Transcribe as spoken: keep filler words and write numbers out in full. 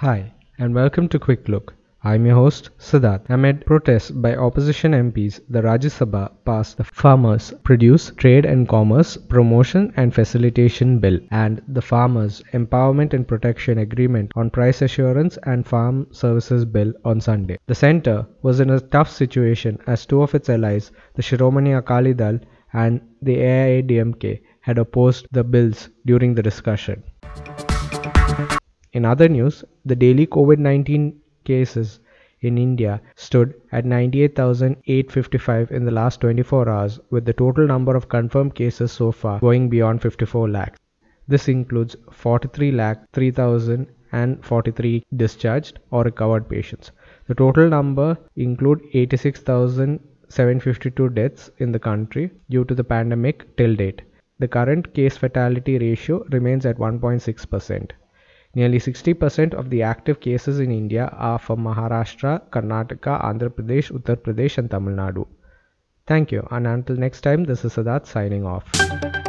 Hi, and welcome to Quick Look. I'm your host, Siddharth. Amid protests by opposition M Ps, the Rajya Sabha passed the Farmers' Produce, Trade and Commerce Promotion and Facilitation Bill and the Farmers' Empowerment and Protection Agreement on Price Assurance and Farm Services Bill on Sunday. The centre was in a tough situation as two of its allies, the Shiromani Akali Dal and the A I A D M K, had opposed the bills during the discussion. In other news, the daily COVID nineteen cases in India stood at ninety-eight thousand eight hundred fifty-five in the last twenty-four hours, with the total number of confirmed cases so far going beyond fifty-four lakhs. This includes forty-three lakh three thousand forty-three discharged or recovered patients. The total number include eighty-six thousand seven hundred fifty-two deaths in the country due to the pandemic till date. The current case fatality ratio remains at one point six percent. Nearly sixty percent of the active cases in India are from Maharashtra, Karnataka, Andhra Pradesh, Uttar Pradesh and Tamil Nadu. Thank you, and until next time, this is Sadat signing off.